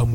Come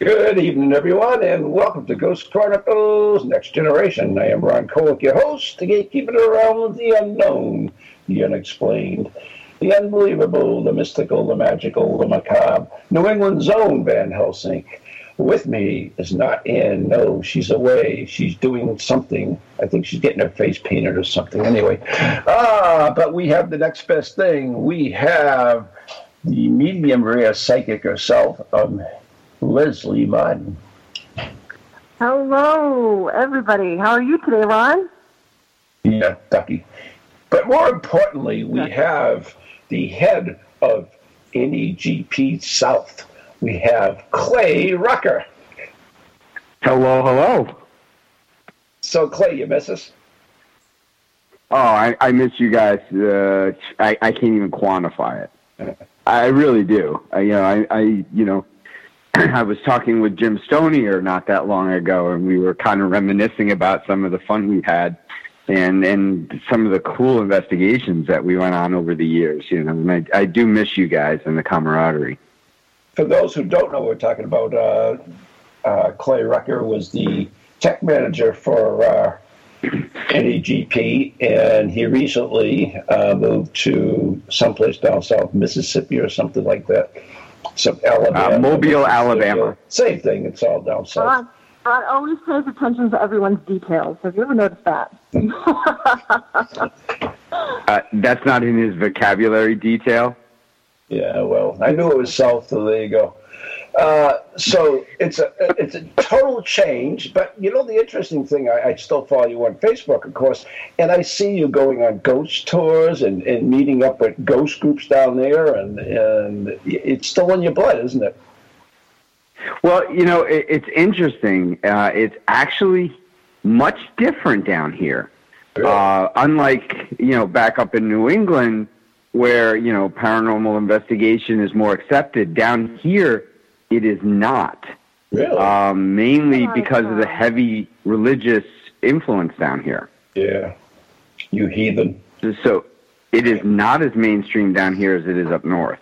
Good evening, everyone, and welcome to Ghost Chronicles Next Generation. I am Ron Kolek, your host, the gatekeeper around the unknown, the unexplained, the unbelievable, the mystical, the magical, the macabre, New England's own Van Helsing. With me is not Ann. No, she's away. She's doing something. I think she's getting her face painted or something. Anyway, but we have the next best thing. We have the medium rare psychic herself, Leslie Marden. Hello, everybody. How are you today, Ron? Yeah, ducky. But more importantly, we have the head of NEGP South. We have Clay Rucker. Hello, hello. So, Clay, you miss us? Oh, I miss you guys. I can't even quantify it. I really do. I was talking with Jim Stonier not that long ago, and we were kind of reminiscing about some of the fun we had and some of the cool investigations that we went on over the years. And I do miss you guys and the camaraderie. For those who don't know what we're talking about, Clay Rucker was the tech manager for NEGP, and he recently moved to someplace down south, Mississippi or something like that. Some Alabama. Mobile, Alabama. Same thing. It's all down south. Ron always pays attention to everyone's details. Have you ever noticed that? That's not in his vocabulary detail. Yeah, well, I knew it was south, so there you go. So it's a total change, but the interesting thing, I still follow you on Facebook, of course, and I see you going on ghost tours and meeting up with ghost groups down there, and it's still in your blood, isn't it? Well, it's interesting. It's actually much different down here. Really? Unlike, back up in New England, where, paranormal investigation is more accepted. Down here, it is not. Really? Mainly because of the heavy religious influence down here. Yeah. You heathen. So it is not as mainstream down here as it is up north.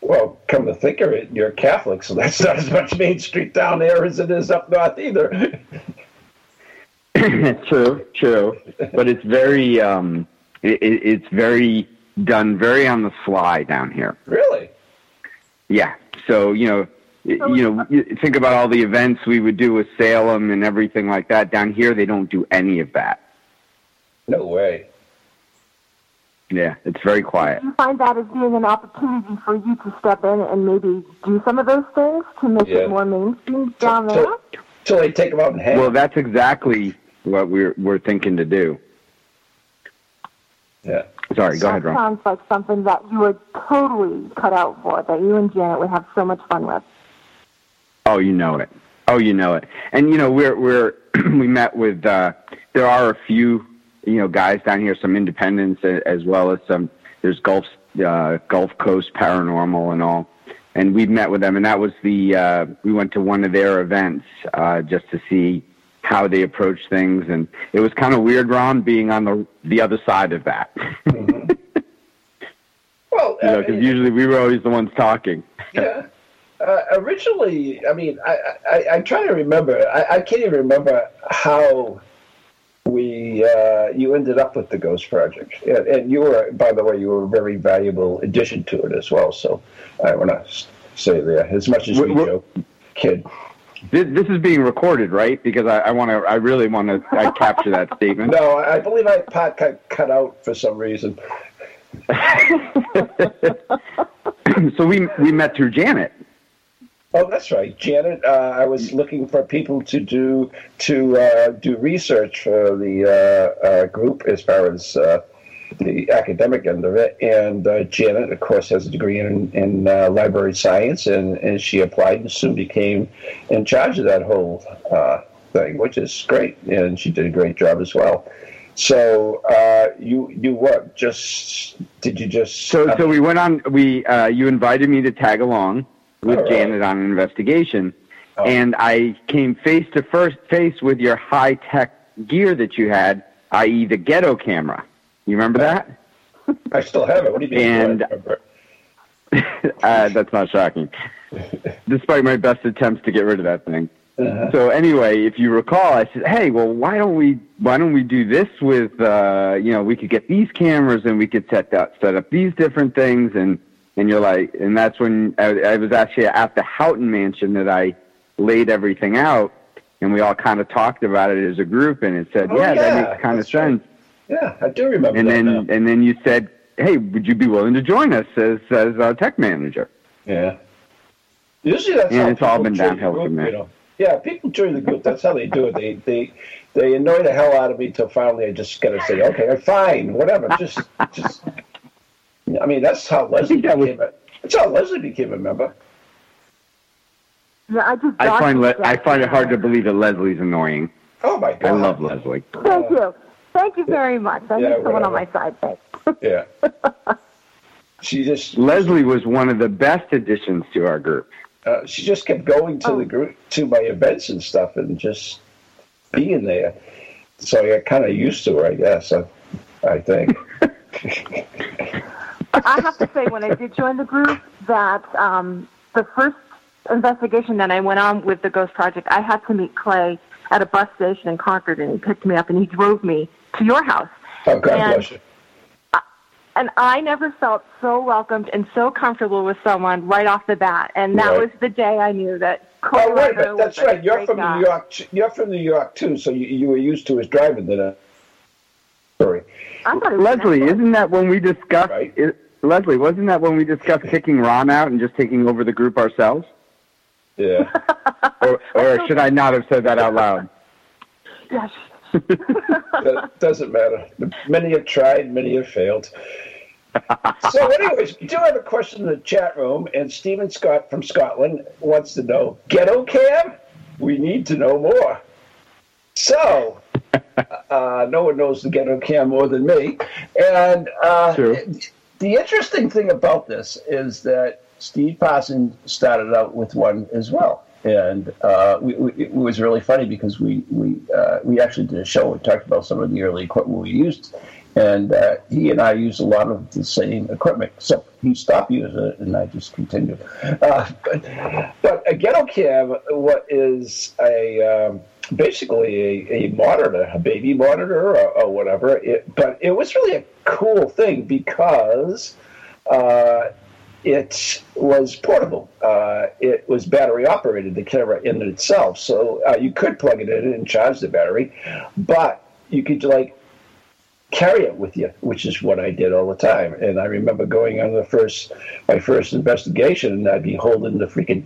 Well, come to think of it, you're Catholic, so that's not as much mainstream down there as it is up north either. True. But it's very... It's very done, very on the fly down here. Really? Yeah. So think about all the events we would do with Salem and everything like that. Down here, they don't do any of that. No way. Yeah, it's very quiet. Do you find that as being an opportunity for you to step in and maybe do some of those things to make it more mainstream down there? So they take them out and hang. Well, that's exactly what we're thinking to do. Yeah. Sorry, go ahead, Ron. Sounds like something that you would totally cut out for, that you and Janet would have so much fun with. Oh, you know it. And we met with. There are a few guys down here, some independents as well as some. There's Gulf Coast Paranormal and all, and we met with them, and that was we went to one of their events just to see how they approach things, and it was kind of weird, Ron, being on the other side of that. Mm-hmm. Well, because usually we were always the ones talking. Yeah. Originally, I try to remember. I can't even remember how we you ended up with the Ghost Project, and you were, by the way, you were a very valuable addition to it as well. So I want to say that as much as we joke, kid. This is being recorded, right? Because I really want to capture that statement. No, I believe I cut out for some reason. So we met through Janet. Oh, that's right, Janet. I was looking for people to do research for the group as far as the academic end of it. And Janet, of course, has a degree in library science, and she applied and soon became in charge of that whole thing, which is great. And she did a great job as well. So you what? So we went on. You invited me to tag along with Janet on an investigation, and I came face to face with your high tech gear that you had, i.e., the ghetto camera. You remember that? I still have it. What do you mean? And that's not shocking, despite my best attempts to get rid of that thing. Uh-huh. So anyway, if you recall, I said, "Hey, well, why don't we do this with we could get these cameras and we could set up these different things," and you're like, and that's when I was actually at the Houghton Mansion that I laid everything out, and we all kind of talked about it as a group, and it said, that makes kind of sense. Right. Yeah, I do remember. And then you said, "Hey, would you be willing to join us as our tech manager?" Yeah. Usually that's and it's all been downhill from there. You know. Yeah, people join the group. That's how they do it. They annoy the hell out of me till finally I just gotta say, okay, fine, whatever. Just. I mean, that's how Leslie became a. That's how Leslie became a member. Yeah, I find it hard to believe that Leslie's annoying. Oh my God, I love Leslie. Thank you, very much. I need someone on my side, thanks. Yeah. Leslie was one of the best additions to our group. She just kept going to the group, to my events and stuff, and just being there. So I got kind of used to her, I guess. I think. I have to say, when I did join the group, that the first investigation that I went on with the Ghost Project, I had to meet Clay at a bus station in Concord, and he picked me up and he drove me to your house. Oh, God bless you. And I never felt so welcomed and so comfortable with someone right off the bat. And that was the day I knew that. Oh, wait a minute. That's right. You're from New York. You're from New York too, so you were used to his driving. Sorry. Leslie, isn't that when we discussed? Right. Leslie, wasn't that when we discussed kicking Ron out and just taking over the group ourselves? Yeah. or should I not have said that out loud? Yes. That doesn't matter. Many have tried, many have failed. So anyways, we do have a question in the chat room, and Stephen Scott from Scotland wants to know, ghetto cam? We need to know more. So, no one knows the ghetto cam more than me. And the interesting thing about this is that Steve Passon started out with one as well. And it was really funny because we actually did a show and talked about some of the early equipment we used. And he and I used a lot of the same equipment, except he stopped using it and I just continued. But a ghetto cam is basically a monitor, a baby monitor or whatever. But it was really a cool thing because it was portable. It was battery operated, the camera in itself. So you could plug it in and charge the battery, but you could carry it with you, which is what I did all the time. And I remember going on my first investigation, and I'd be holding the freaking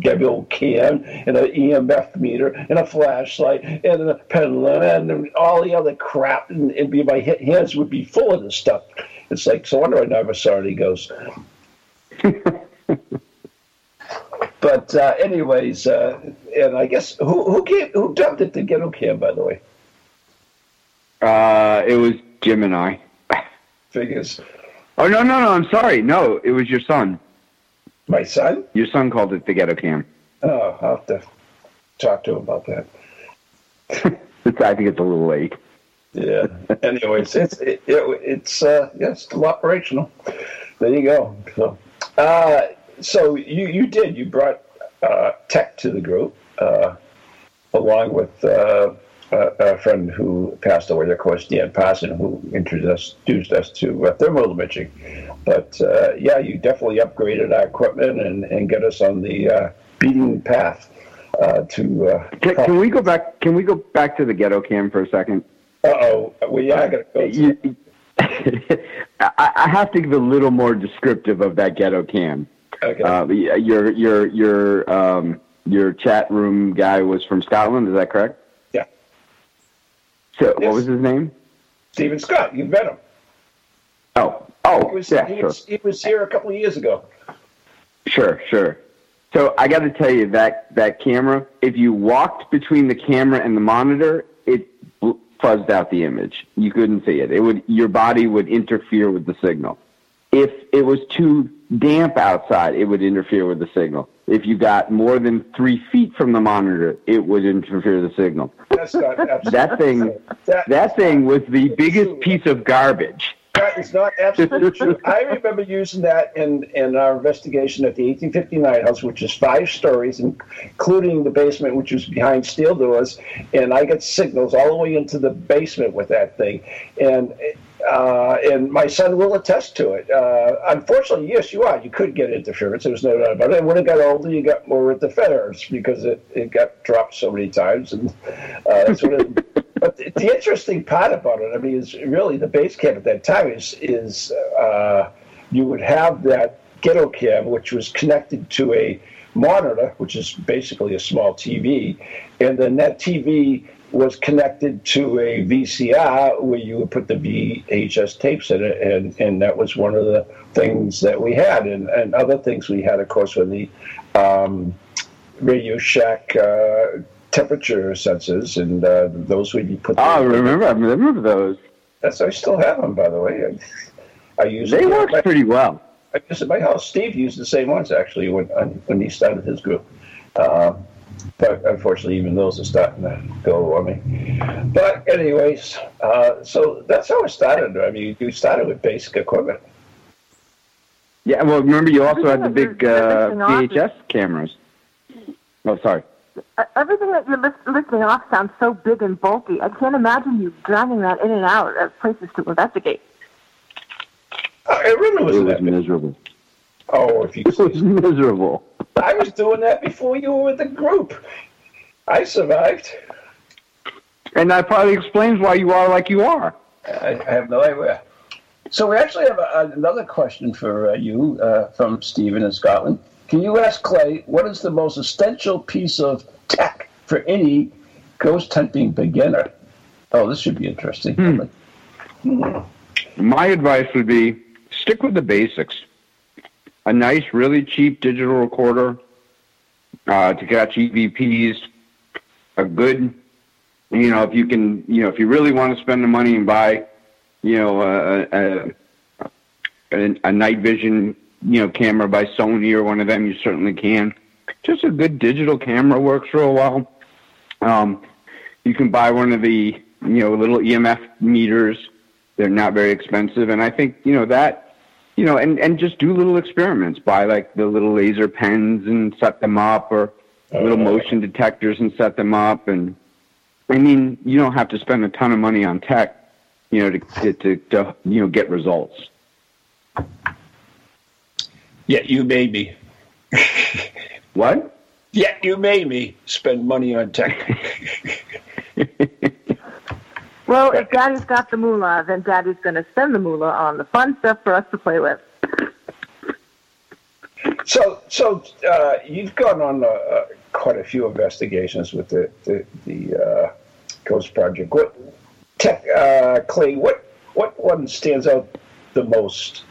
devil can and an EMF meter and a flashlight and a pendulum and all the other crap, and my hands would be full of this stuff. It's like, so wonder I never saw any ghosts. But anyways, and I guess who dubbed it the ghetto cam, by the way? It was Jim and I. Figures. Oh no! I'm sorry. No, it was your son. My son? Your son called it the ghetto cam. Oh, I'll have to talk to him about that. I think it's a little late. Yeah. Anyways, it's still operational. There you go. So you brought tech to the group along with a friend who passed away, of course, Dan Parsons, who introduced us to thermal imaging. But you definitely upgraded our equipment and got us on the beaten path to. Can we go back to the ghetto cam for a second? I got to go. I have to give a little more descriptive of that ghetto cam. Okay. Your chat room guy was from Scotland. Is that correct? Yeah. So what was his name? Stephen Scott. You met him. Oh, it was here a couple of years ago. Sure. So I got to tell you that camera, if you walked between the camera and the monitor, it fuzzed out the image. You couldn't see it. It would, your body would interfere with the signal. If it was too damp outside, it would interfere with the signal. If you got more than 3 feet from the monitor, it would interfere with the signal. That thing was the biggest piece of garbage. That is not absolutely true. I remember using that in our investigation at the 1859 house, which is 5 stories, including the basement, which was behind steel doors. And I got signals all the way into the basement with that thing. And my son will attest to it. Unfortunately, yes, you are. You could get interference. There was no doubt about it. And when it got older, you got more interference because it got dropped so many times. And that's what it, but the interesting part about it, I mean, is really the base camp at that time is you would have that ghetto cam, which was connected to a monitor, which is basically a small TV, and then that TV was connected to a VCR where you would put the VHS tapes in it, and that was one of the things that we had, and other things we had, of course, were the Radio Shack temperature sensors, and those would be put. I remember those. That's, I still have them, by the way. I use they work pretty well. I guess at my house, Steve used the same ones actually when he started his group. But unfortunately, even those are starting to go on me. But anyways, so that's how it started. I mean, you started with basic equipment. Yeah, well, remember you also had the big VHS cameras. Oh, sorry. Everything that you're listing off sounds so big and bulky. I can't imagine you dragging that in and out of places to investigate. It really wasn't that big. Miserable. Oh, if you could see it. It was miserable. I was doing that before you were with the group. I survived. And that probably explains why you are like you are. I have no idea. So we actually have another question for you from Stephen in Scotland. Can you ask Clay, what is the most essential piece of tech for any ghost hunting beginner? Oh, this should be interesting. My advice would be stick with the basics. A nice, really cheap digital recorder to catch EVPs. A good, if you can, if you really want to spend the money and buy, a night vision, camera by Sony or one of them, you certainly can. Just a good digital camera works real well. You can buy one of the, little EMF meters. They're not very expensive, and I think that. And just do little experiments. Buy like the little laser pens and set them up, or little motion detectors and set them up. And I mean, you don't have to spend a ton of money on tech, to get results. Yeah, you made me. What? Yeah, you made me spend money on tech. Well, if Daddy's got the moolah, then Daddy's going to spend the moolah on the fun stuff for us to play with. So you've gone on quite a few investigations with the Ghost Project. Clay, what one stands out the most?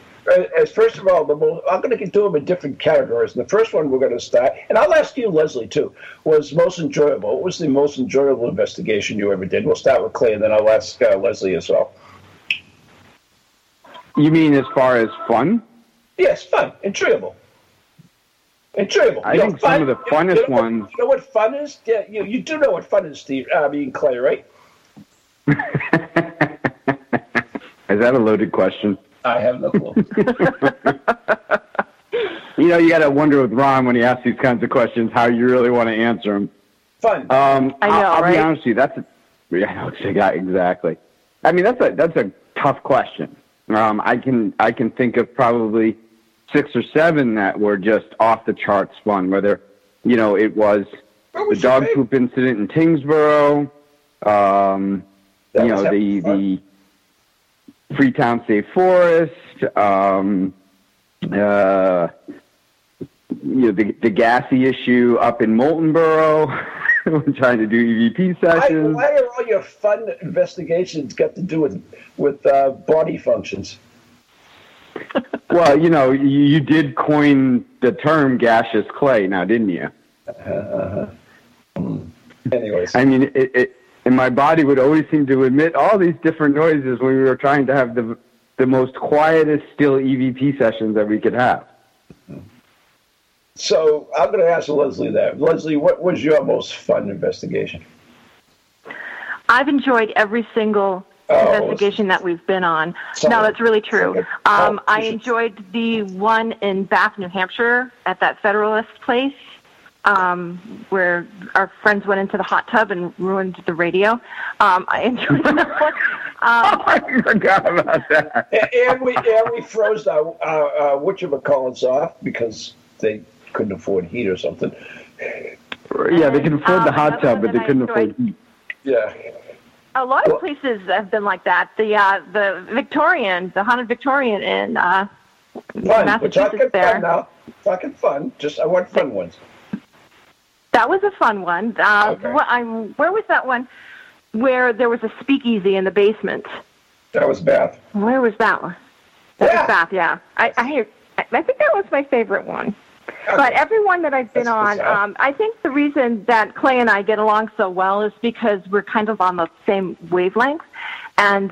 As first of all, I'm going to do them in different categories. The first one we're going to start, and I'll ask you, Leslie, too, was most enjoyable. What was the most enjoyable investigation you ever did? We'll start with Clay, and then I'll ask Leslie as well. You mean as far as fun? Yes, fun. Enjoyable. Enjoyable. I think fun, some of the funnest ones. You know what fun is? Yeah, you do know what fun is, Steve. I mean, Clay, right? Is that a loaded question? I have no clue. You got to wonder with Ron when he asks these kinds of questions how you really want to answer them. Fun. I'll be honest with you. Exactly. I mean, that's a tough question. I can think of probably 6 or 7 that were just off the charts fun. Whether it was the dog poop incident in Tyngsboro, the Freetown State Forest, the gassy issue up in Moultonboro, trying to do EVP sessions. Why are all your fun investigations got to do with body functions? Well, you know, you did coin the term gaseous clay now, didn't you? Anyways. I mean, and my body would always seem to emit all these different noises when we were trying to have the most quietest still EVP sessions that we could have. So I'm going to ask Leslie that. Leslie, what was your most fun investigation? I've enjoyed every single investigation that we've been on. Sorry. No, that's really true. I enjoyed the one in Bath, New Hampshire, at that Federalist place where our friends went into the hot tub and ruined the radio. I enjoyed that one. I forgot about that. And we froze our whatchamacallits off because they couldn't afford heat or something. Yeah, they could afford the hot tub, but they couldn't afford heat. Yeah. A lot of places have been like that. The Haunted Victorian Inn in Massachusetts. We're talking fun now. Talking fun. Just I want fun ones. That was a fun one. Okay. Where was that one where there was a speakeasy in the basement? That was Bath. Where was that one? That was Bath, yeah. I think that was my favorite one. But everyone that I've been on, I think the reason that Clay and I get along so well is because we're kind of on the same wavelength, and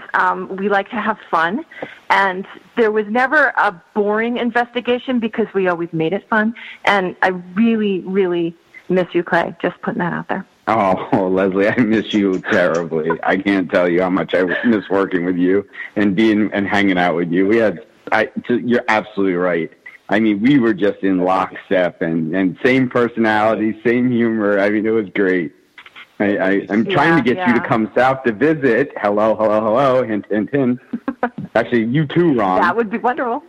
we like to have fun. And there was never a boring investigation because we always made it fun. And I really, really miss you, Clay, just putting that out there. Oh, Leslie, I miss you terribly. I can't tell you how much I miss working with you and being and hanging out with you. You're absolutely right. I mean, we were just in lockstep and same personality, same humor. I mean, it was great. I'm trying to get you to come south to visit. Hello, hello, hello. Hint, hint, hint. Actually, you too, Ron. That would be wonderful.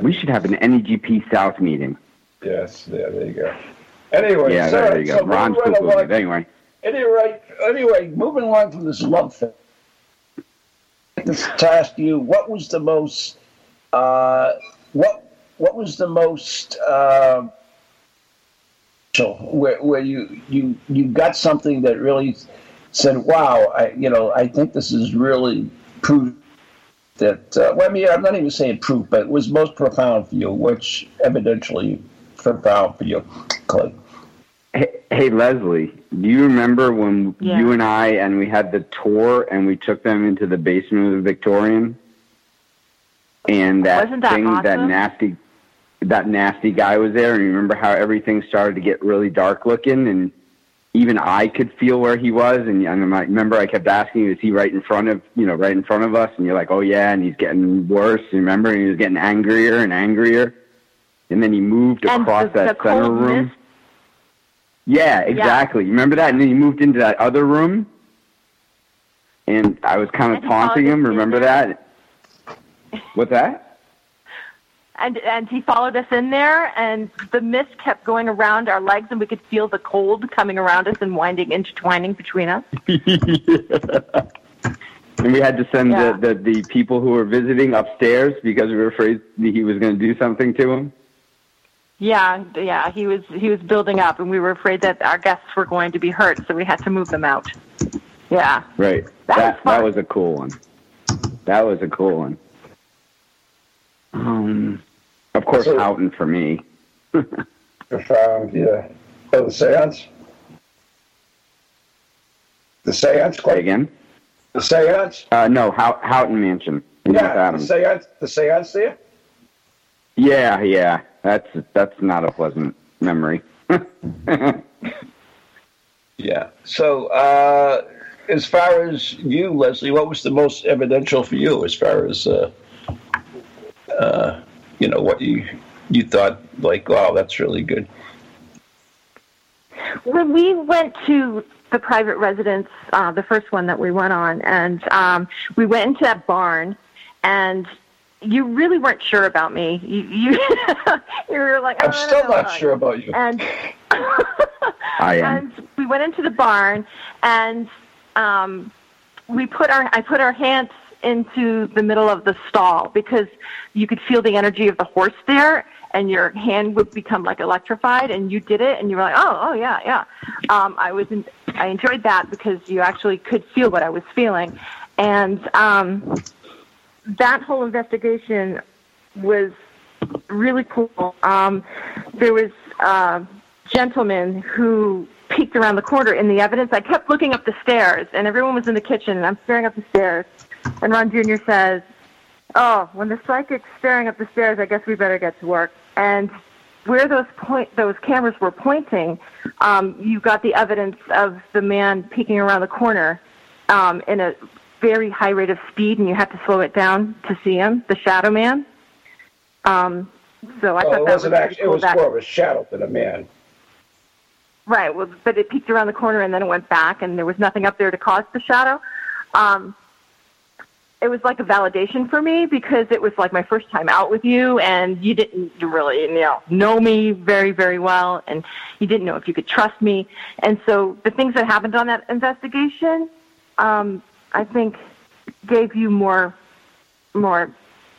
We should have an NEGP South meeting. Yes, yeah, there you go. Anyway, yeah, there you go. So Ron's cool with it. Anyway, moving along from this love thing, to ask you, what was the most... What was the most where you got something that really said, wow, I think this is really proof that I'm not even saying proof, but it was most profound for you, which evidentially profound for you, Clay. Hey, Leslie, do you remember when you and I and we had the tour and we took them into the basement of the Victorian? And that nasty guy was there. And you remember how everything started to get really dark looking, and even I could feel where he was. And I remember I kept asking you, "Is he right in front of us?" And you're like, "Oh yeah," and he's getting worse. And remember, and he was getting angrier and angrier. And then he moved across that center room. Yeah, exactly. Yeah. You remember that? And then he moved into that other room, and I was kind of taunting him. Remember that? What's that? And he followed us in there, and the mist kept going around our legs, and we could feel the cold coming around us and intertwining between us. And we had to send the people who were visiting upstairs because we were afraid he was going to do something to him. Yeah, he was building up, and we were afraid that our guests were going to be hurt, so we had to move them out. Yeah, right. That was a cool one. That was a cool one. Of course, Houghton for me. Profound, yeah. Oh, the seance? The seance? Say again? The seance? No, Houghton Mansion. Yeah, the seance there? Yeah. That's not a pleasant memory. Yeah. So, as far as you, Leslie, what was the most evidential for you as far as... what you thought, like, wow, that's really good. When we went to the private residence, the first one that we went on, and we went into that barn, and you really weren't sure about me. You were like, I'm still not sure about you. And I am. And we went into the barn, and I put our hands into the middle of the stall because you could feel the energy of the horse there, and your hand would become like electrified, and you did it, and you were like, oh yeah. I enjoyed that because you actually could feel what I was feeling, and that whole investigation was really cool. There was a gentleman who peeked around the corner in the evidence. I kept looking up the stairs, and everyone was in the kitchen, and I'm staring up the stairs. And Ron Jr. says, "Oh, when the psychic's staring up the stairs, I guess we better get to work." And where those cameras were pointing, you got the evidence of the man peeking around the corner in a very high rate of speed, and you had to slow it down to see him, the shadow man. So I thought that was actually cool. It was more of a shadow than a man. Right, well, but it peeked around the corner and then it went back, and there was nothing up there to cause the shadow. It was like a validation for me because it was like my first time out with you, and you didn't really, know me very, very well, and you didn't know if you could trust me. And so the things that happened on that investigation, I think, gave you more, I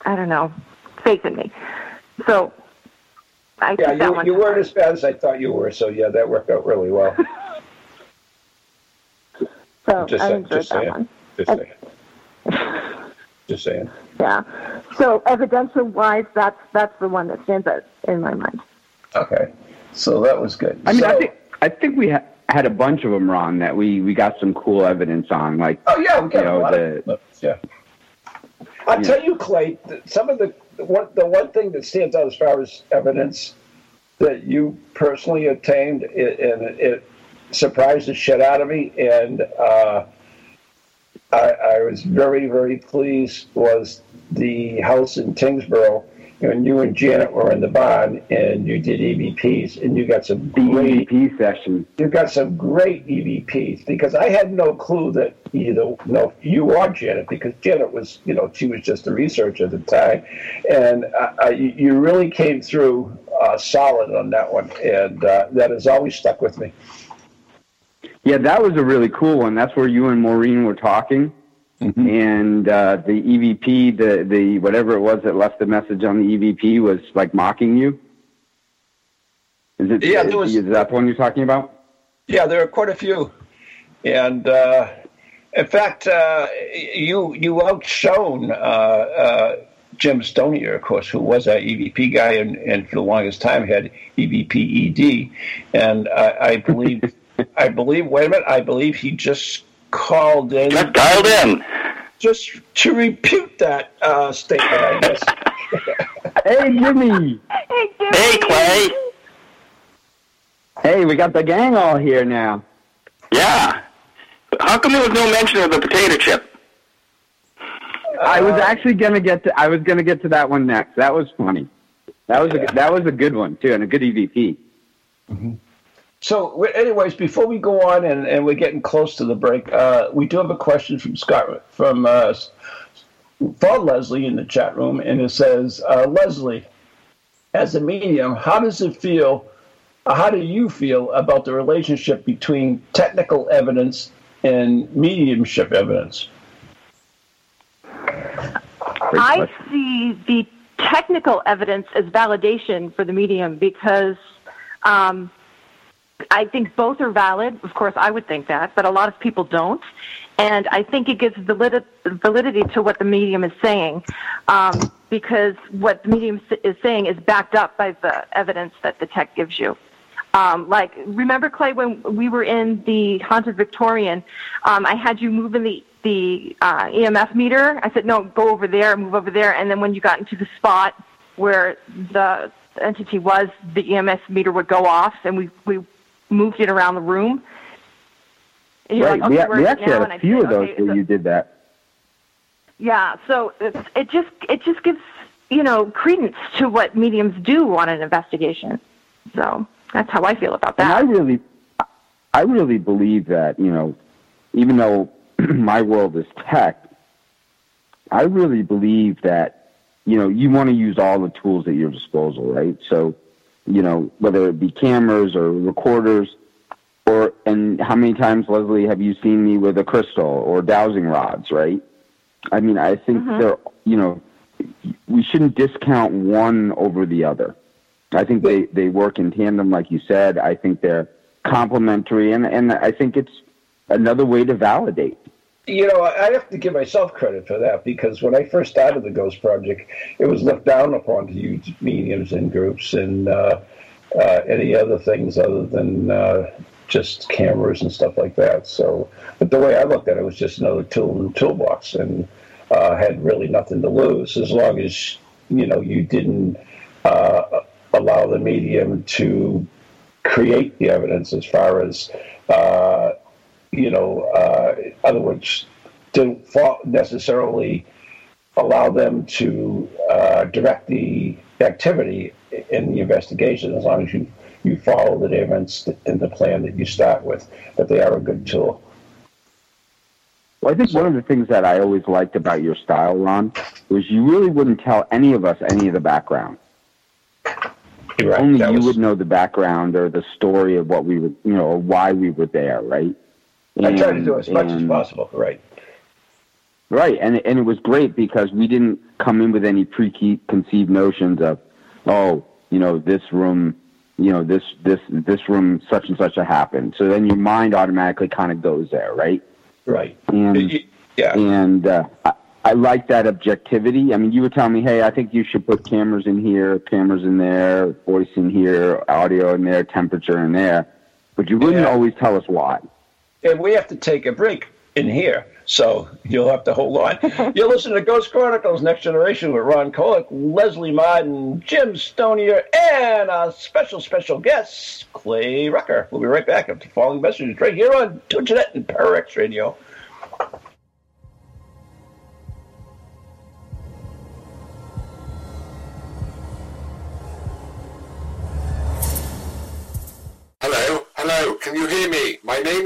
don't know, faith in me. So I think that one. You weren't as bad as I thought you were, so yeah, that worked out really well. So just I enjoyed just that saying. One. Just saying. Yeah. So evidential-wise, that's the one that stands out in my mind. Okay. So that was good. I think we had a bunch of them, Ron, that we got some cool evidence on. Like, I'll tell you, Clay, some of the one thing that stands out as far as evidence that you personally obtained, and it surprised the shit out of me, and I was very, very pleased, was the house in Tyngsboro. And you and Janet were in the barn, and you did EVPs, and you got some great EVP session. You got some great EVPs, because I had no clue that you or Janet, because Janet was, she was just a researcher at the time, and you really came through solid on that one, and that has always stuck with me. Yeah, that was a really cool one. That's where you and Maureen were talking. Mm-hmm. And the EVP, the whatever it was that left the message on the EVP was like mocking you. Is that the one you're talking about? Yeah, there are quite a few, and in fact, you outshone Jim Stonier, of course, who was our EVP guy, and for the longest time had EVP ED, and I believe. Wait a minute, I believe he just called in. Just dialed in. Just to repeat that statement, I guess. Hey, Jimmy. Hey, Clay. Hey, we got the gang all here now. Yeah. How come there was no mention of the potato chip? I was actually gonna get to that one next. That was funny. That was a good one too, and a good EVP. Mm-hmm. So, anyways, before we go on, and we're getting close to the break, we do have a question from Scott, from Leslie in the chat room, and it says, Leslie, as a medium, how do you feel about the relationship between technical evidence and mediumship evidence? I see the technical evidence as validation for the medium because... I think both are valid. Of course, I would think that, but a lot of people don't. And I think it gives validity to what the medium is saying, because what the medium is saying is backed up by the evidence that the tech gives you. Like, remember, Clay, when we were in the Haunted Victorian, I had you move in the EMF meter. I said, no, go over there, move over there. And then when you got into the spot where the entity was, the EMF meter would go off, and we moved it around the room. Right. Like, okay, we actually had a few of those where you did that. Yeah, so it just gives, credence to what mediums do on an investigation. So that's how I feel about that. And I really believe that, even though my world is tech, I really believe that, you want to use all the tools at your disposal, right? So, whether it be cameras or recorders, and how many times, Leslie, have you seen me with a crystal or dowsing rods, right? I mean, I think we shouldn't discount one over the other. I think they work in tandem, like you said. I think they're complementary, and I think it's another way to validate. You know, I have to give myself credit for that, because when I first started the Ghost Project, it was looked down upon to use mediums and groups and any other things other than just cameras and stuff like that. So, but the way I looked at it was just another tool in the toolbox, and had really nothing to lose as long as, you know, you didn't allow the medium to create the evidence as far as, you know, in other words, don't necessarily allow them to direct the activity in the investigation, as long as you follow the events and the plan that you start with, but they are a good tool. Well, I think one of the things that I always liked about your style, Ron, was you really wouldn't tell any of us any of the background. Right. Only you would know the background or the story of what we were, you know, why we were there, right? And I tried to do as much as possible, right? Right, and it was great because we didn't come in with any preconceived notions of, oh, you know, this room, you know, this room, such and such happened. So then your mind automatically kind of goes there, right? Right. And I like that objectivity. I mean, you were telling me, hey, I think you should put cameras in here, cameras in there, voice in here, audio in there, temperature in there, but you wouldn't always tell us why. And we have to take a break in here, so you'll have to hold on. You're listening to Ghost Chronicles Next Generation with Ron Kolek, Leslie Marden, Jim Stonier, and our special, special guest, Clay Rucker. We'll be right back after the following messages right here on Janet and Pararex Radio. Hello, can you hear me? My name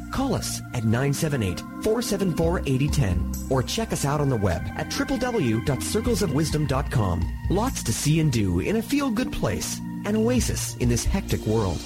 Call us at 978-474-8010 or check us out on the web at www.circlesofwisdom.com. Lots to see and do in a feel-good place, an oasis in this hectic world.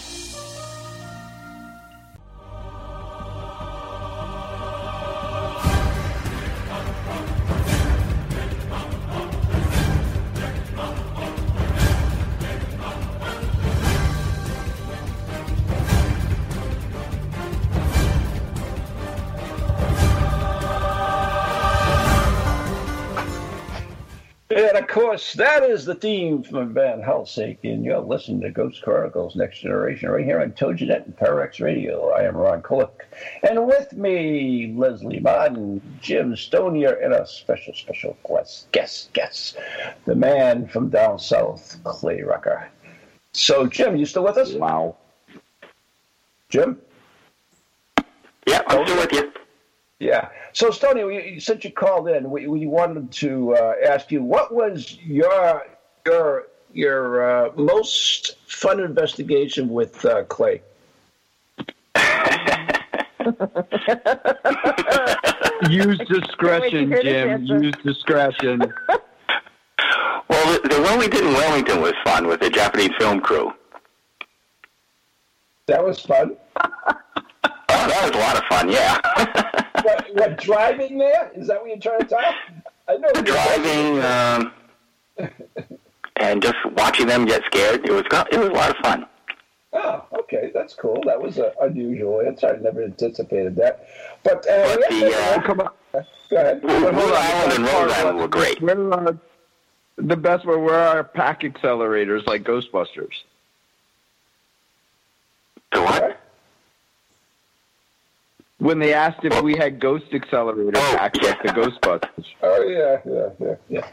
That is the theme from Van Helsing, and you're listening to Ghost Chronicles Next Generation right here on TogiNet and Pararex Radio. I am Ron Kolek, and with me, Leslie Marden, Jim Stonier, and a special, special guest, the man from down south, Clay Rucker. So, Jim, you still with us? Wow. Jim? Yeah, I'm still with you. Yeah. So, Stony, since you called in, we wanted to ask you, what was your most fun investigation with Clay? Use discretion, Jim. Use discretion. Well, The one we did in Wilmington was fun with the Japanese film crew. That was fun. Oh, that was a lot of fun, yeah. What, driving there? Is that what you're trying to talk? I know driving and just watching them get scared. It was a lot of fun. Oh, okay. That's cool. That was an unusual answer. I never anticipated that. But go ahead. Wood Island and Rhode Island were great. The best were our pack accelerators like Ghostbusters. The what? When they asked if we had ghost accelerator packs like the Ghostbusters. Oh, yeah.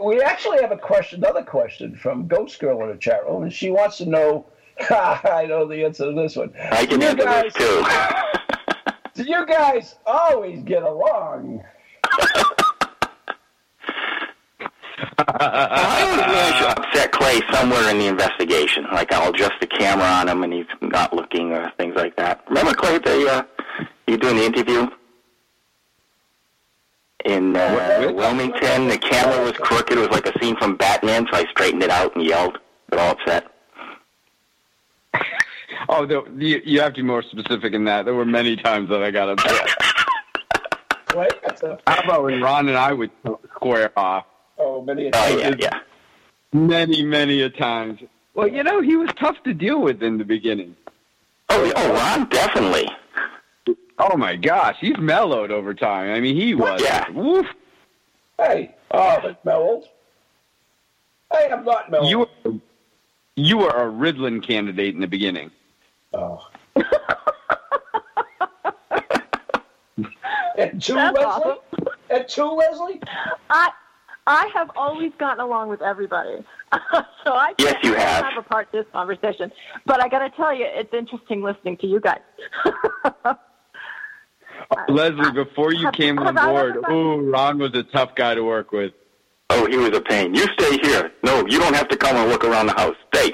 We actually have another question from Ghost Girl in the chat room, and she wants to know, I know the answer to this one. I can answer this, too. Do you guys always get along? I always manage to upset Clay somewhere in the investigation. Like, I'll adjust the camera on him and he's not looking or things like that. Remember, Clay, you doing the interview? In Wilmington, the camera was crooked. It was like a scene from Batman, so I straightened it out and yelled. Got all upset. Oh, you have to be more specific than that. There were many times that I got upset. What? How about when Ron and I would square off? Oh, many a time. Yeah. Many, many a times. Well, he was tough to deal with in the beginning. Oh, Ron, definitely. Oh, my gosh. He's mellowed over time. I mean, he was. Yeah. Woof. Hey, I haven't mellowed. I am not mellowed. You were a Ridlin candidate in the beginning. Oh. And two, Leslie? Awesome. And two, Leslie? I have always gotten along with everybody, so I can't have a part in this conversation. But I got to tell you, it's interesting listening to you guys. Leslie, before you came on board, Ron was a tough guy to work with. Oh, he was a pain. You stay here. No, you don't have to come and look around the house. Stay.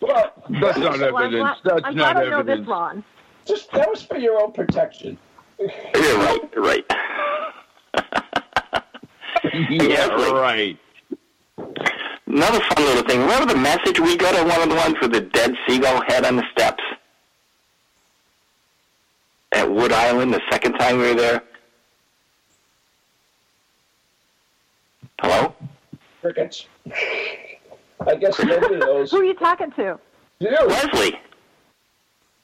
Well, that's not evidence. I'm glad I know this, Ron. Just, that was for your own protection. You're right. Yeah, right. Another fun little thing. Remember the message we got on one of the ones with the dead seagull head on the steps at Wood Island the second time we were there? Hello? Crickets. I guess nobody knows. Who are you talking to? You. Leslie.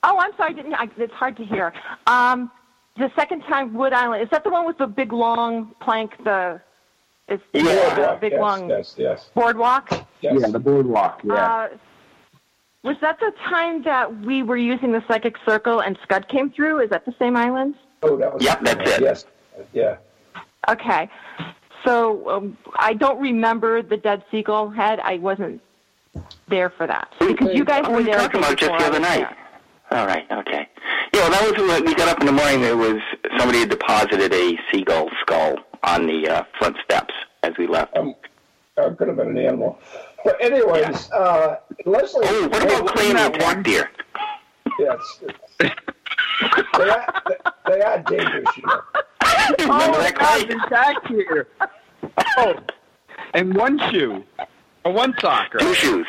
Oh, I'm sorry. It's hard to hear. The second time, Wood Island. Is that the one with the big long plank? The big long boardwalk. Yes. Yeah, the boardwalk. Yeah. Was that the time that we were using the psychic circle and Scud came through? Is that the same island? Oh, that was. Yep, that's it. Yes. Yeah. Okay, so I don't remember the dead seagull head. I wasn't there for that because you guys were there. Talking about just the other night. All right. Okay. Yeah, well, that was when we got up in the morning. There was somebody had deposited a seagull skull on the front steps as we left. It could have been an animal, but anyways, Leslie. Oh, what about cleaning that one deer? Yes, they are dangerous. Remember that guy in back here? Oh, and one shoe, or one sock, right? Two shoes.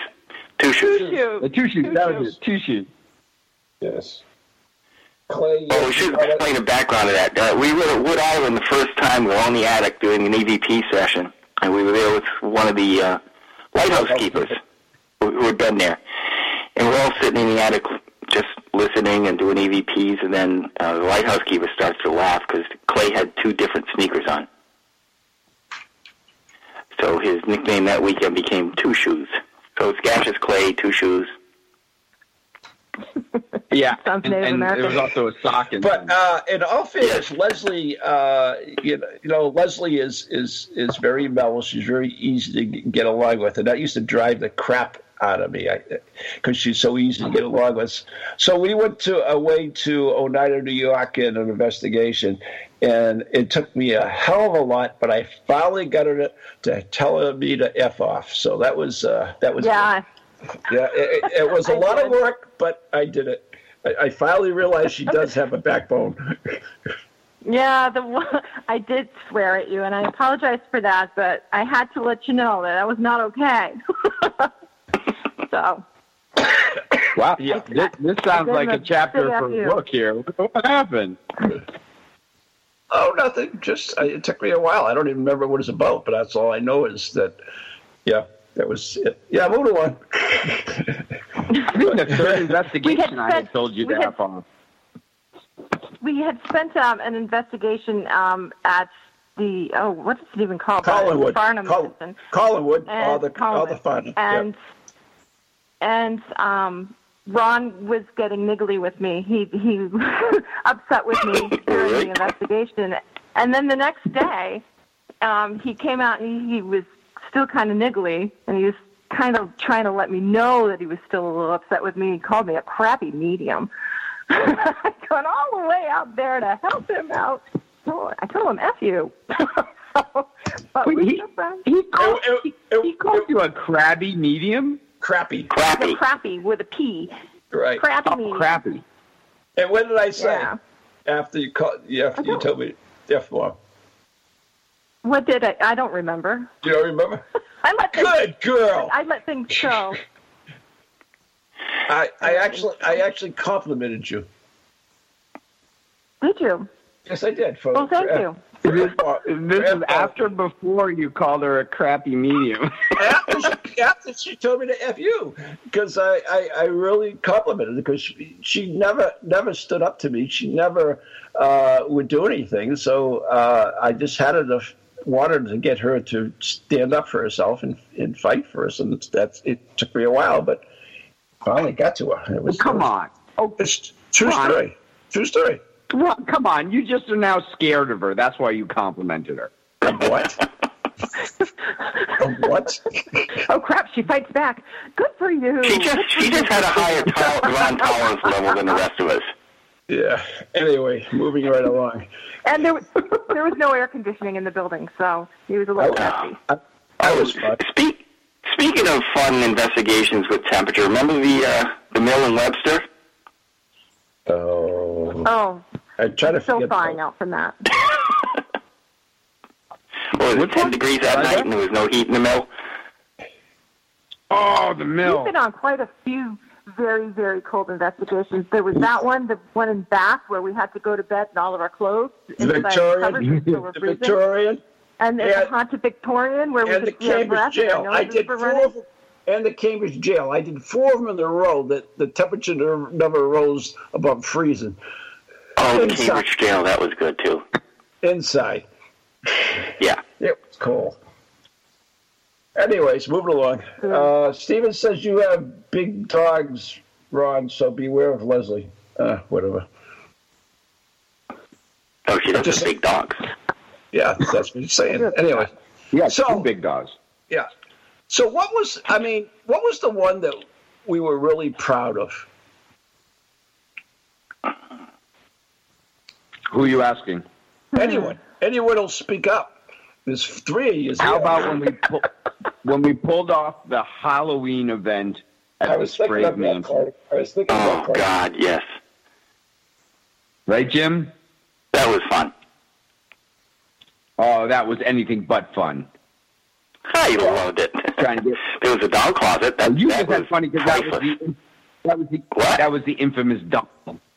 That was it. 2 shoes. Yes. Clay, we should have explained the background of that. We were at Wood Island the first time. We were on the attic doing an EVP session, and we were there with one of the lighthouse keepers who had been there. And we're all sitting in the attic just listening and doing EVPs, and then the lighthouse keeper starts to laugh because Clay had 2 different sneakers on. So his nickname that weekend became 2 Shoes. So it's Gaseous Clay, 2 Shoes. Yeah, and there was also a sock in there. But in all fairness, Leslie, Leslie is very mellow. She's very easy to get along with, and that used to drive the crap out of me because she's so easy to get along with. So we went away to Oneida, New York, in an investigation, and it took me a hell of a lot, but I finally got her to tell me to F off. So that was good. Yeah, it was a lot of work, but I did it. I finally realized she does have a backbone. Yeah, I did swear at you, and I apologize for that, but I had to let you know that that was not okay. So. Wow, yeah, this sounds like a chapter from a book here. What happened? Oh, nothing. Just it took me a while. I don't even remember what it's about, but that's all I know is that, yeah, that was it. Yeah, move on. The third investigation I had told you to have on. We had spent an investigation at the what's it even called? Collinwood. Farnham Mansion. Collinwood. All the fun. And Ron was getting niggly with me. He was upset with me during the investigation. And then the next day, he came out and he was still kind of niggly, and he was kind of trying to let me know that he was still a little upset with me. He called me a crappy medium. I got all the way out there to help him out. Oh, I told him, F you. So, but wait, he called you a crabby medium? Crappy. A crappy with a P. Right. Crappy medium. Crappy. And what did I say after you called? After you told me F bomb? What did I? I don't remember. You don't remember? I let things go. I actually complimented you. Did you? Yes, I did. Well, thank you. This is after, before you called her a crappy medium. after she told me to F you, because I really complimented her, because she never stood up to me. She never would do anything. So I just had enough. Wanted to get her to stand up for herself and fight for us, and it took me a while, but. Finally got to her. It was, come on. Oh, it's true story. True story. Well, come on. You just are now scared of her. That's why you complimented her. What? What? Oh, crap. She fights back. Good for you. She just had a higher tolerance level than the rest of us. Yeah. Anyway, moving right along. And there was no air conditioning in the building, so he was a little happy. I was fun. Speaking of fun investigations with temperature, remember the mill in Webster? Oh. I try to still thawing out from that. Well, it was 10 degrees that night, and there was no heat in the mill. Oh, the mill. We've been on quite a few very, very cold investigations. There was that one, the one in Bath, where we had to go to bed in all of our clothes. The Victorian. And the haunted Victorian, where we could feel breath. And the Cambridge Jail. I did 4 of them in a row that the temperature never rose above freezing. Oh, the Cambridge Jail, that was good, too. Inside. Yeah. It was cool. Anyways, moving along. Stephen says you have big dogs, Ron, so beware of Leslie. Whatever. Oh, she doesn't have big dogs. Yeah, that's what he's saying. Anyway, yeah, so 2 big dogs. Yeah. So what was the one that we were really proud of? Who are you asking? Anyone. Anyone will speak up. There's 3 of you. How about when we pulled off the Halloween event at the Sprague Mansion? I was thinking about that. Oh, God, yes. Right, Jim? That was fun. Oh, that was anything but fun. I loved it. There was a doll closet. That's funny because that was the infamous doll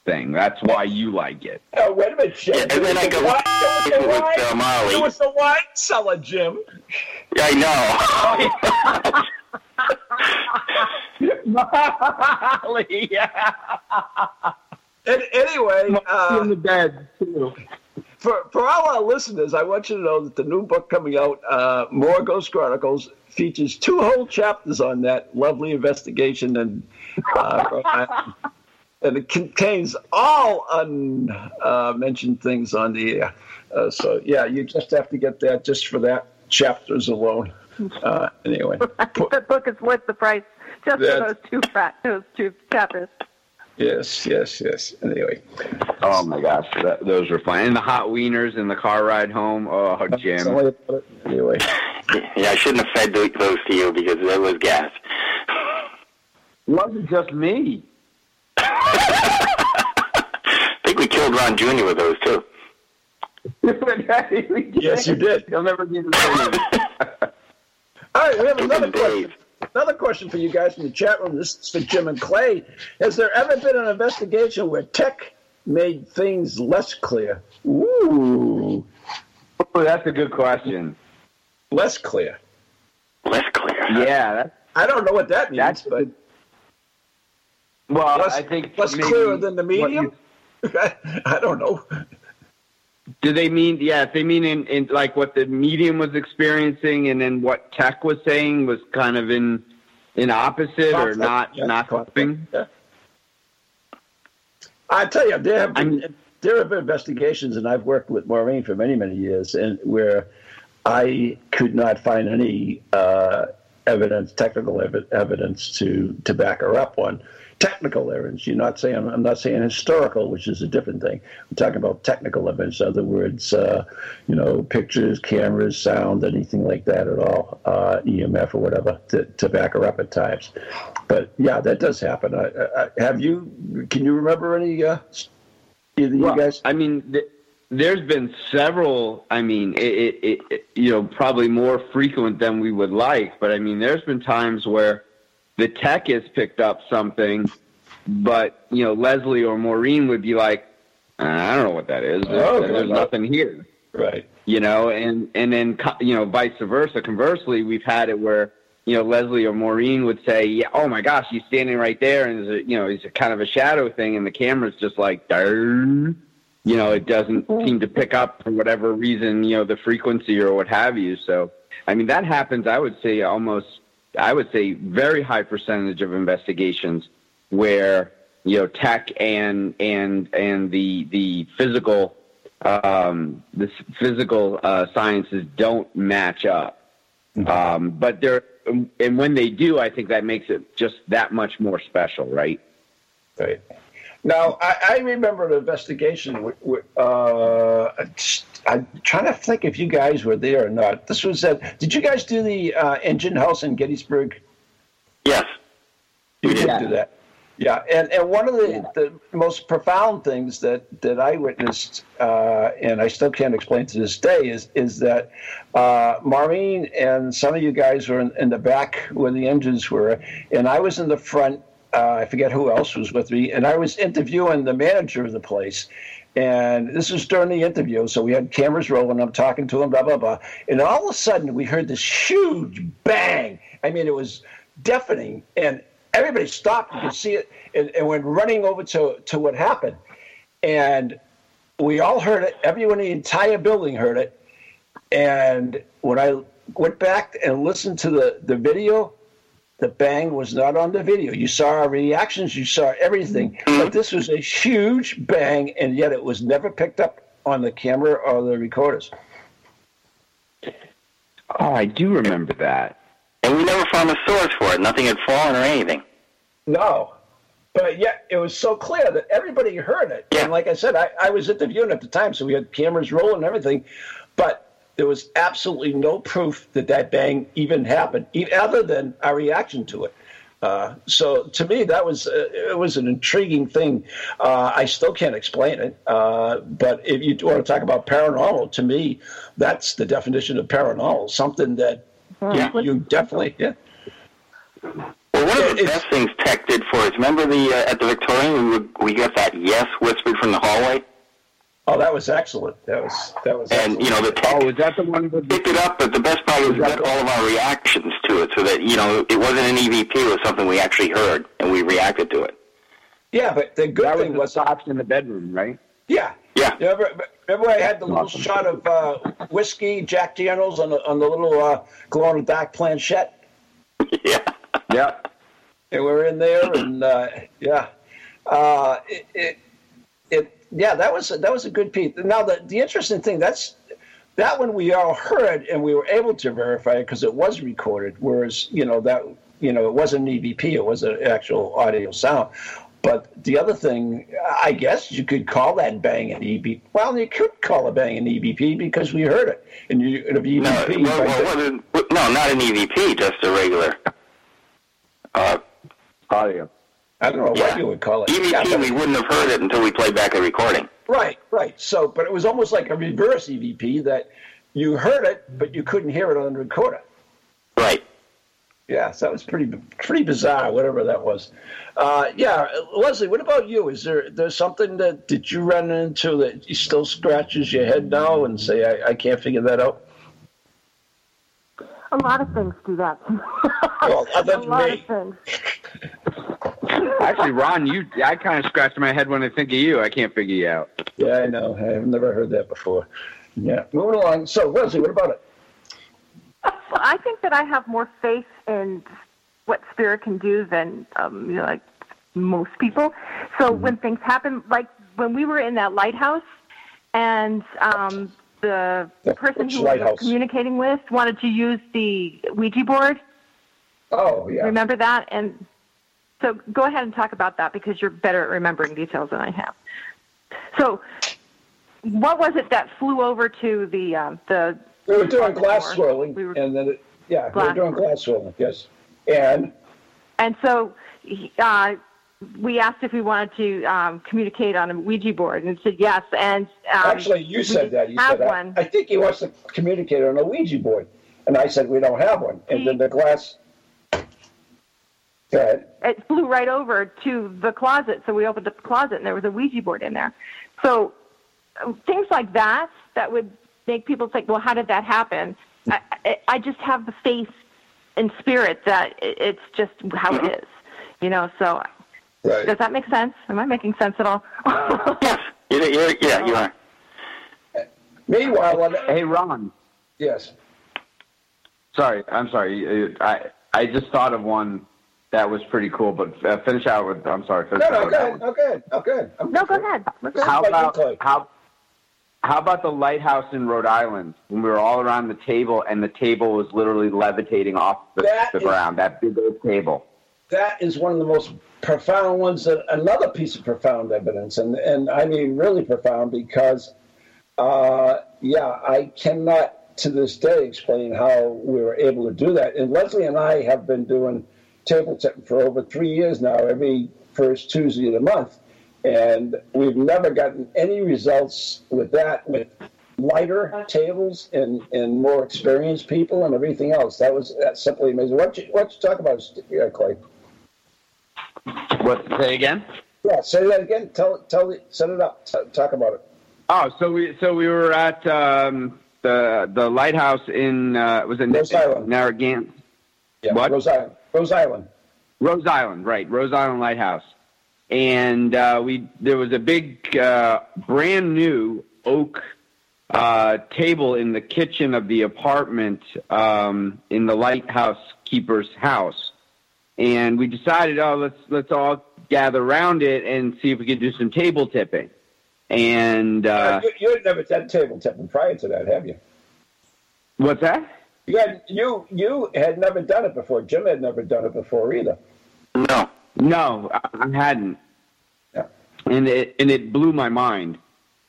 thing. That's why you like it. Oh, wait a minute, Jim. Yeah, and then I go, it was the wine cellar, Jim. Yeah, I know. Molly. Yeah. And anyway, in the bed too. For all our listeners, I want you to know that the new book coming out, More Ghost Chronicles, features 2 whole chapters on that lovely investigation, and it contains all unmentioned things on the air. So, yeah, you just have to get that just for that chapters alone. Anyway. The book is worth the price just for those two chapters. Yes. Anyway. Oh, my gosh. Those were fun. And the hot wieners and the car ride home. Oh, Jim. Anyway. Yeah, I shouldn't have fed those to you because there was gas. It wasn't just me. I think we killed Ron Jr. with those, too. Yes, you did. You'll never get the same. All right, we have another question. Another question for you guys in the chat room. This is for Jim and Clay. Has there ever been an investigation where tech made things less clear? Ooh. Oh, that's a good question. Less clear. Less clear. Yeah. I don't know what that means, but... Well, I think... Less clearer than the medium? I don't know. Do they mean, if they mean in like what the medium was experiencing and then what tech was saying was kind of in opposite or not helping? Yeah. I tell you, there have been investigations, and I've worked with Maureen for many, many years, and where I could not find any evidence, technical evidence to back her up on. Technical evidence. I'm not saying historical, which is a different thing. I'm talking about technical evidence. In other words, pictures, cameras, sound, anything like that at all, EMF or whatever, to back her up at times. But yeah, that does happen. Can you remember any? Either you guys? I mean, there's been several. I mean, it probably more frequent than we would like. But I mean, there's been times where the tech has picked up something, but, Leslie or Maureen would be like, I don't know what that is. There's nothing here. Right. And then, vice versa. Conversely, we've had it where, Leslie or Maureen would say, yeah, oh, my gosh, he's standing right there. And, he's a kind of a shadow thing. And the camera's just like, darn, it doesn't seem to pick up for whatever reason, the frequency or what have you. So, I mean, that happens, I would say very high percentage of investigations where tech and the physical sciences don't match up. But there, and when they do, I think that makes it just that much more special, right? Right. Now I remember an investigation. I'm trying to think if you guys were there or not. This was at. Did you guys do the engine house in Gettysburg? Yes, you did do that. Yeah, and one of the most profound things that I witnessed, and I still can't explain to this day, is that Maureen and some of you guys were in the back where the engines were, and I was in the front. I forget who else was with me, and I was interviewing the manager of the place. And this was during the interview, so we had cameras rolling. I'm talking to him, blah, blah, blah. And all of a sudden, we heard this huge bang. I mean, it was deafening, and everybody stopped. You could see it, and went running over to what happened. And we all heard it. Everyone in the entire building heard it. And when I went back and listened to the video, the bang was not on the video. You saw our reactions. You saw everything. But this was a huge bang, and yet it was never picked up on the camera or the recorders. Oh, I do remember that. And we never found a source for it. Nothing had fallen or anything. No. But yet it was so clear that everybody heard it. Yeah. And like I said, I was interviewing at the time, so we had cameras rolling and everything. But there was absolutely no proof that bang even happened, other than our reaction to it. So to me, that was it was an intriguing thing. I still can't explain it. But if you want to talk about paranormal, to me, that's the definition of paranormal, something that you definitely Well, one of the best things tech did for us, remember at the Victorian, we got that yes whispered from the hallway? Oh, that was excellent. That was. And excellent. The tech was that the one that picked it up, but the best part was that all of our reactions to it, so that it wasn't an EVP, it was something we actually heard and we reacted to it. Yeah, but the good thing was the ops in the bedroom, right? Yeah. Yeah. Remember I had the little shot of whiskey, Jack Daniels on the little glow in the dark planchette. Yeah. Yeah. And we're in there, and yeah, that was a good piece. Now, the interesting thing, that one we all heard and we were able to verify it because it was recorded, whereas, it wasn't an EVP, it was an actual audio sound. But the other thing, I guess you could call that bang an EVP. Well, you could call a bang an EVP because we heard it. And it'd be EVP. No, not an EVP, just a regular audio. I don't know what you would call it. EVP, we wouldn't have heard it until we played back the recording. Right, right. So, but it was almost like a reverse EVP that you heard it, but you couldn't hear it on the recorder. Right. Yeah, so that was pretty bizarre, whatever that was. Yeah, Leslie, what about you? Is there something that did you run into that still scratches your head now and say, I can't figure that out? A lot of things do that. Well, that's me. Actually, Ron, I kind of scratched my head when I think of you. I can't figure you out. Yeah, I know. I've never heard that before. Yeah, moving along. So, Leslie, what about it? Well, I think that I have more faith in what spirit can do than like most people. So when things happen, like when we were in that lighthouse, and the person who we were communicating with wanted to use the Ouija board. Oh, yeah. Remember that? And so go ahead and talk about that because you're better at remembering details than I have. So what was it that flew over to the? We were doing glass swirling, and then glass swirling, yes. And so we asked if we wanted to communicate on a Ouija board, and it said yes. And actually, you said that. You said one. I think he wants to communicate on a Ouija board, and I said we don't have one. And then the glass. Go ahead. It flew right over to the closet, so we opened up the closet, and there was a Ouija board in there. So things like that would make people think, well, how did that happen? I just have the faith in spirit that it's just how it is, you know, so right. Does that make sense? Am I making sense at all? Yes. Yeah, you are. Meanwhile, hey, Ron. Yes. Sorry, I'm sorry. I just thought of one that was pretty cool, but finish out with, I'm sorry. Go ahead. How about the lighthouse in Rhode Island when we were all around the table and the table was literally levitating off the ground, that big old table? That is one of the most profound ones, another piece of profound evidence, and I mean really profound because, I cannot to this day explain how we were able to do that. And Leslie and I have been doing table tipping for over 3 years now, every first Tuesday of the month. And we've never gotten any results with that, with lighter tables and more experienced people and everything else. That's simply amazing. What you talk about, Clay? What? Say again? Yeah, say that again. Set it up. Talk about it. Oh, so we were at the lighthouse in Narragansett. Yeah, what? Rose Island. Rose Island, right? Rose Island Lighthouse. And there was a big, brand new oak table in the kitchen of the apartment in the lighthouse keeper's house, and we decided, let's all gather around it and see if we could do some table tipping. And you had never done table tipping prior to that, have you? What's that? You had never done it before. Jim had never done it before either. No. No, I hadn't, and it blew my mind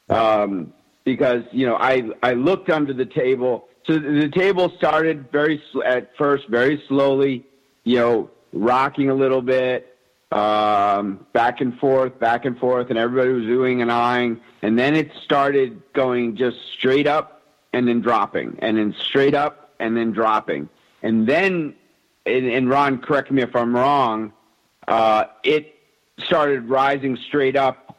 because I looked under the table. So the table started very slowly, rocking a little bit, back and forth, and everybody was oohing and eyeing, and then it started going just straight up and then dropping, and then straight up and then dropping, and then, and Ron, correct me if I'm wrong. It started rising straight up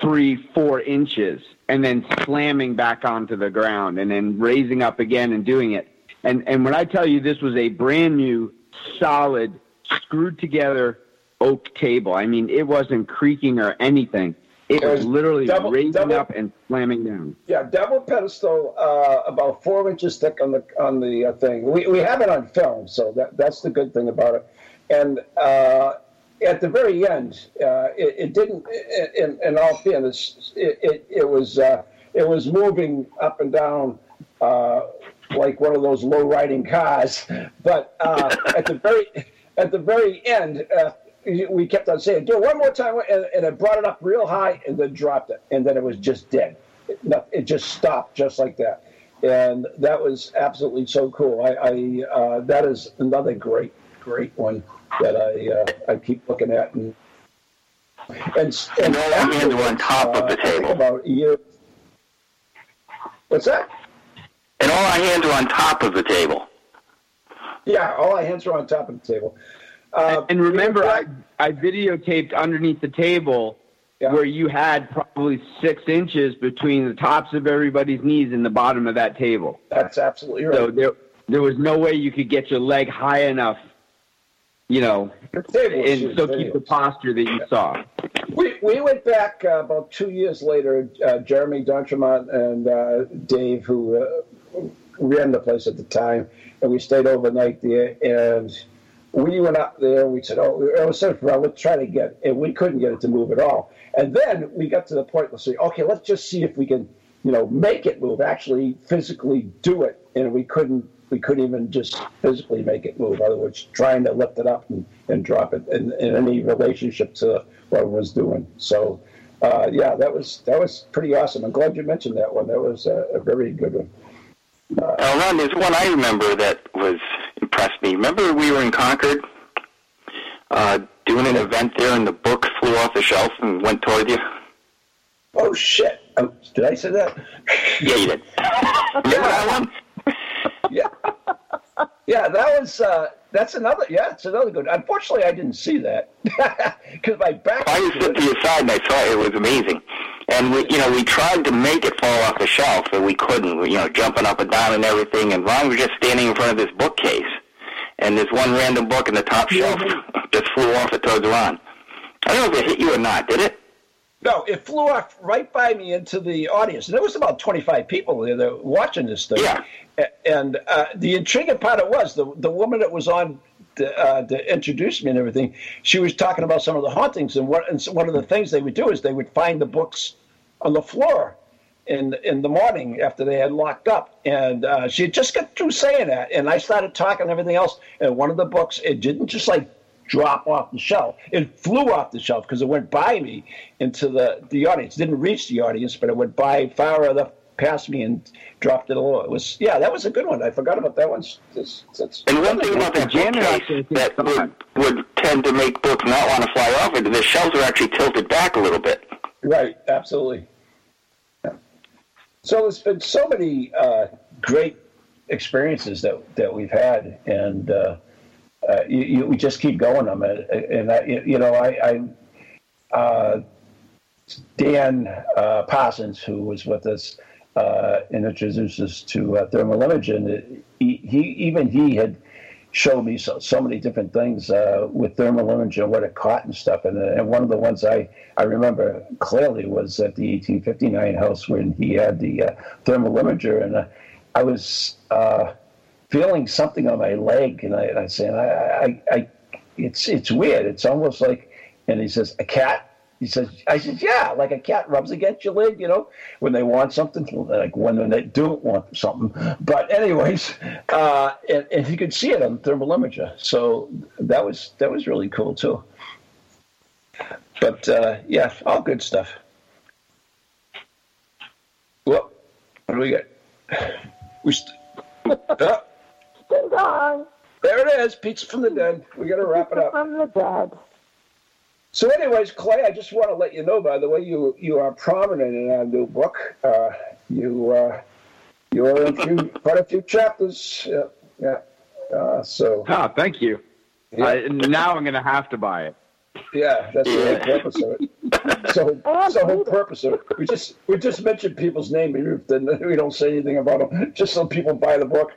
3-4 inches and then slamming back onto the ground and then raising up again and doing it. And when I tell you this was a brand new, solid, screwed together oak table, I mean, it wasn't creaking or anything. It was literally raising up and slamming down. Yeah, double pedestal, about 4 inches thick on the thing. We have it on film, so that's the good thing about it. And at the very end, it didn't. In all fairness, it was moving up and down like one of those low riding cars. But at the very end, we kept on saying, "Do it one more time," and it brought it up real high and then dropped it, and then it was just dead. It just stopped, just like that. And that was absolutely so cool. I that is another great one that I keep looking at, and And they were on top of the table. About a year. What's that? And all our hands are on top of the table. Yeah, all our hands are on top of the table. And remember, I videotaped underneath the table where you had probably 6 inches between the tops of everybody's knees and the bottom of that table. That's absolutely right. So there was no way you could get your leg high enough, you know, and still keep the posture that you saw. We went back about 2 years later. Jeremy Dontramont and Dave, who ran the place at the time, and we stayed overnight there, and we went up there, and we said, oh, it was so fun, let's try to get it, and we couldn't get it to move at all. And then we got to the point, let's say, okay, let's just see if we can, you know, make it move, actually physically do it, and we couldn't even just physically make it move. In other words, trying to lift it up and drop it in any relationship to what it was doing. So, yeah, that was pretty awesome. I'm glad you mentioned that one. That was a very good one. Ron, there's one I remember that impressed me. Remember we were in Concord doing an event there, and the book flew off the shelf and went toward you? Oh, shit. Did I say that? Yeah, you did. Remember that one? Yeah, yeah, it's another good. Unfortunately, I didn't see that because my back. I just looked to the side and I saw it. It was amazing, and we tried to make it fall off the shelf, but we couldn't. We, jumping up and down and everything, and Ron was just standing in front of this bookcase, and this one random book in the top shelf just flew off it towards Ron. I don't know if it hit you or not. Did it? No, it flew off right by me into the audience. And there was about 25 people there that were watching this thing. Yeah. And the intriguing part of it was the woman that was on to introduce me and everything, she was talking about some of the hauntings. And one of the things they would do is they would find the books on the floor in the morning after they had locked up. And she had just got through saying that. And I started talking and everything else. And one of the books, it didn't just drop off the shelf. It flew off the shelf because it went by me into the audience. It didn't reach the audience, but it went by far enough past me and dropped it along. It was that was a good one. I forgot about that one. And one thing about that bookcase that would tend to make books not want to fly off it, the shelves are actually tilted back a little bit. Right, absolutely. Yeah. So there's been so many great experiences that we've had, and we just keep going on it, and I Dan Parsons, who was with us and introduced us to thermal imaging, he had showed me so many different things with thermal imaging, what it caught and stuff, and one of the ones I remember clearly was at the 1859 house when he had the thermal imager, and I was feeling something on my leg, and I said, it's weird. It's almost like, and he says, a cat. He says, I said, yeah, like a cat rubs against your leg, when they want something, like when they don't want something. But anyways, and he could see it on the thermal imager, so that was really cool too. But yeah, all good stuff. Well, what do we got? There it is, pizza from the dead. We got to wrap it up. From the dead. So, anyways, Clay, I just want to let you know. By the way, you are prominent in our new book. You are in quite a few chapters. Yeah. So. Ah, thank you. Yeah. Now I'm going to have to buy it. Yeah, that's the whole purpose of it. That's the whole purpose of it. We just mention people's name, and we don't say anything about them, just so people buy the book.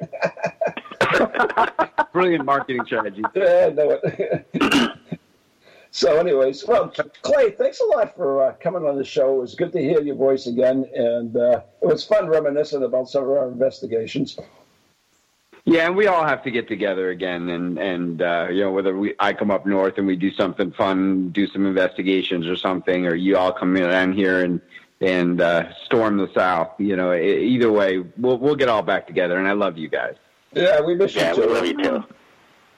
Brilliant marketing strategy. Yeah, I know it. So, anyways, well, Clay, thanks a lot for coming on the show. It was good to hear your voice again, and it was fun reminiscing about some of our investigations. Yeah, and we all have to get together again, and whether I come up north and we do something fun, do some investigations or something, or you all come down here and storm the South. Either way, we'll get all back together. And I love you guys. Yeah, we miss you too. Yeah, we love you too.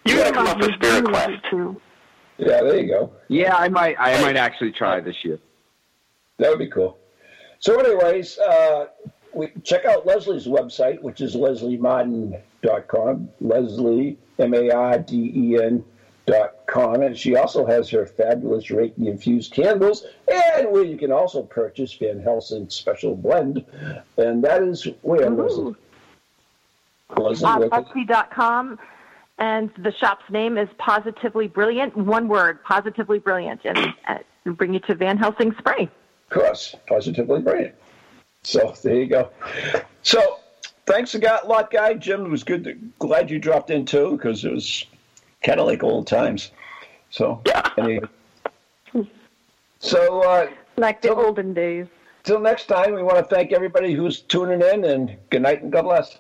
You gotta come up with Spirit Quest. Yeah, there you go. Yeah, I might actually try this year. That would be cool. So, anyways, we check out Leslie's website, which is LeslieMarden.com, Leslie, M-A-R-D-E-N, Ghost.com, and she also has her fabulous Reiki-infused candles, and where you can also purchase Van Helsing's special blend, and that is where Leslie.com, and the shop's name is Positively Brilliant, one word, Positively Brilliant, and bring you to Van Helsing spray. Of course, Positively Brilliant. So there you go. So thanks a lot, guy. Jim, it was good. Glad you dropped in, too, because it was kind of like old times. So, yeah. Anyway. So, like the olden days. Till next time, we want to thank everybody who's tuning in, and good night and God bless.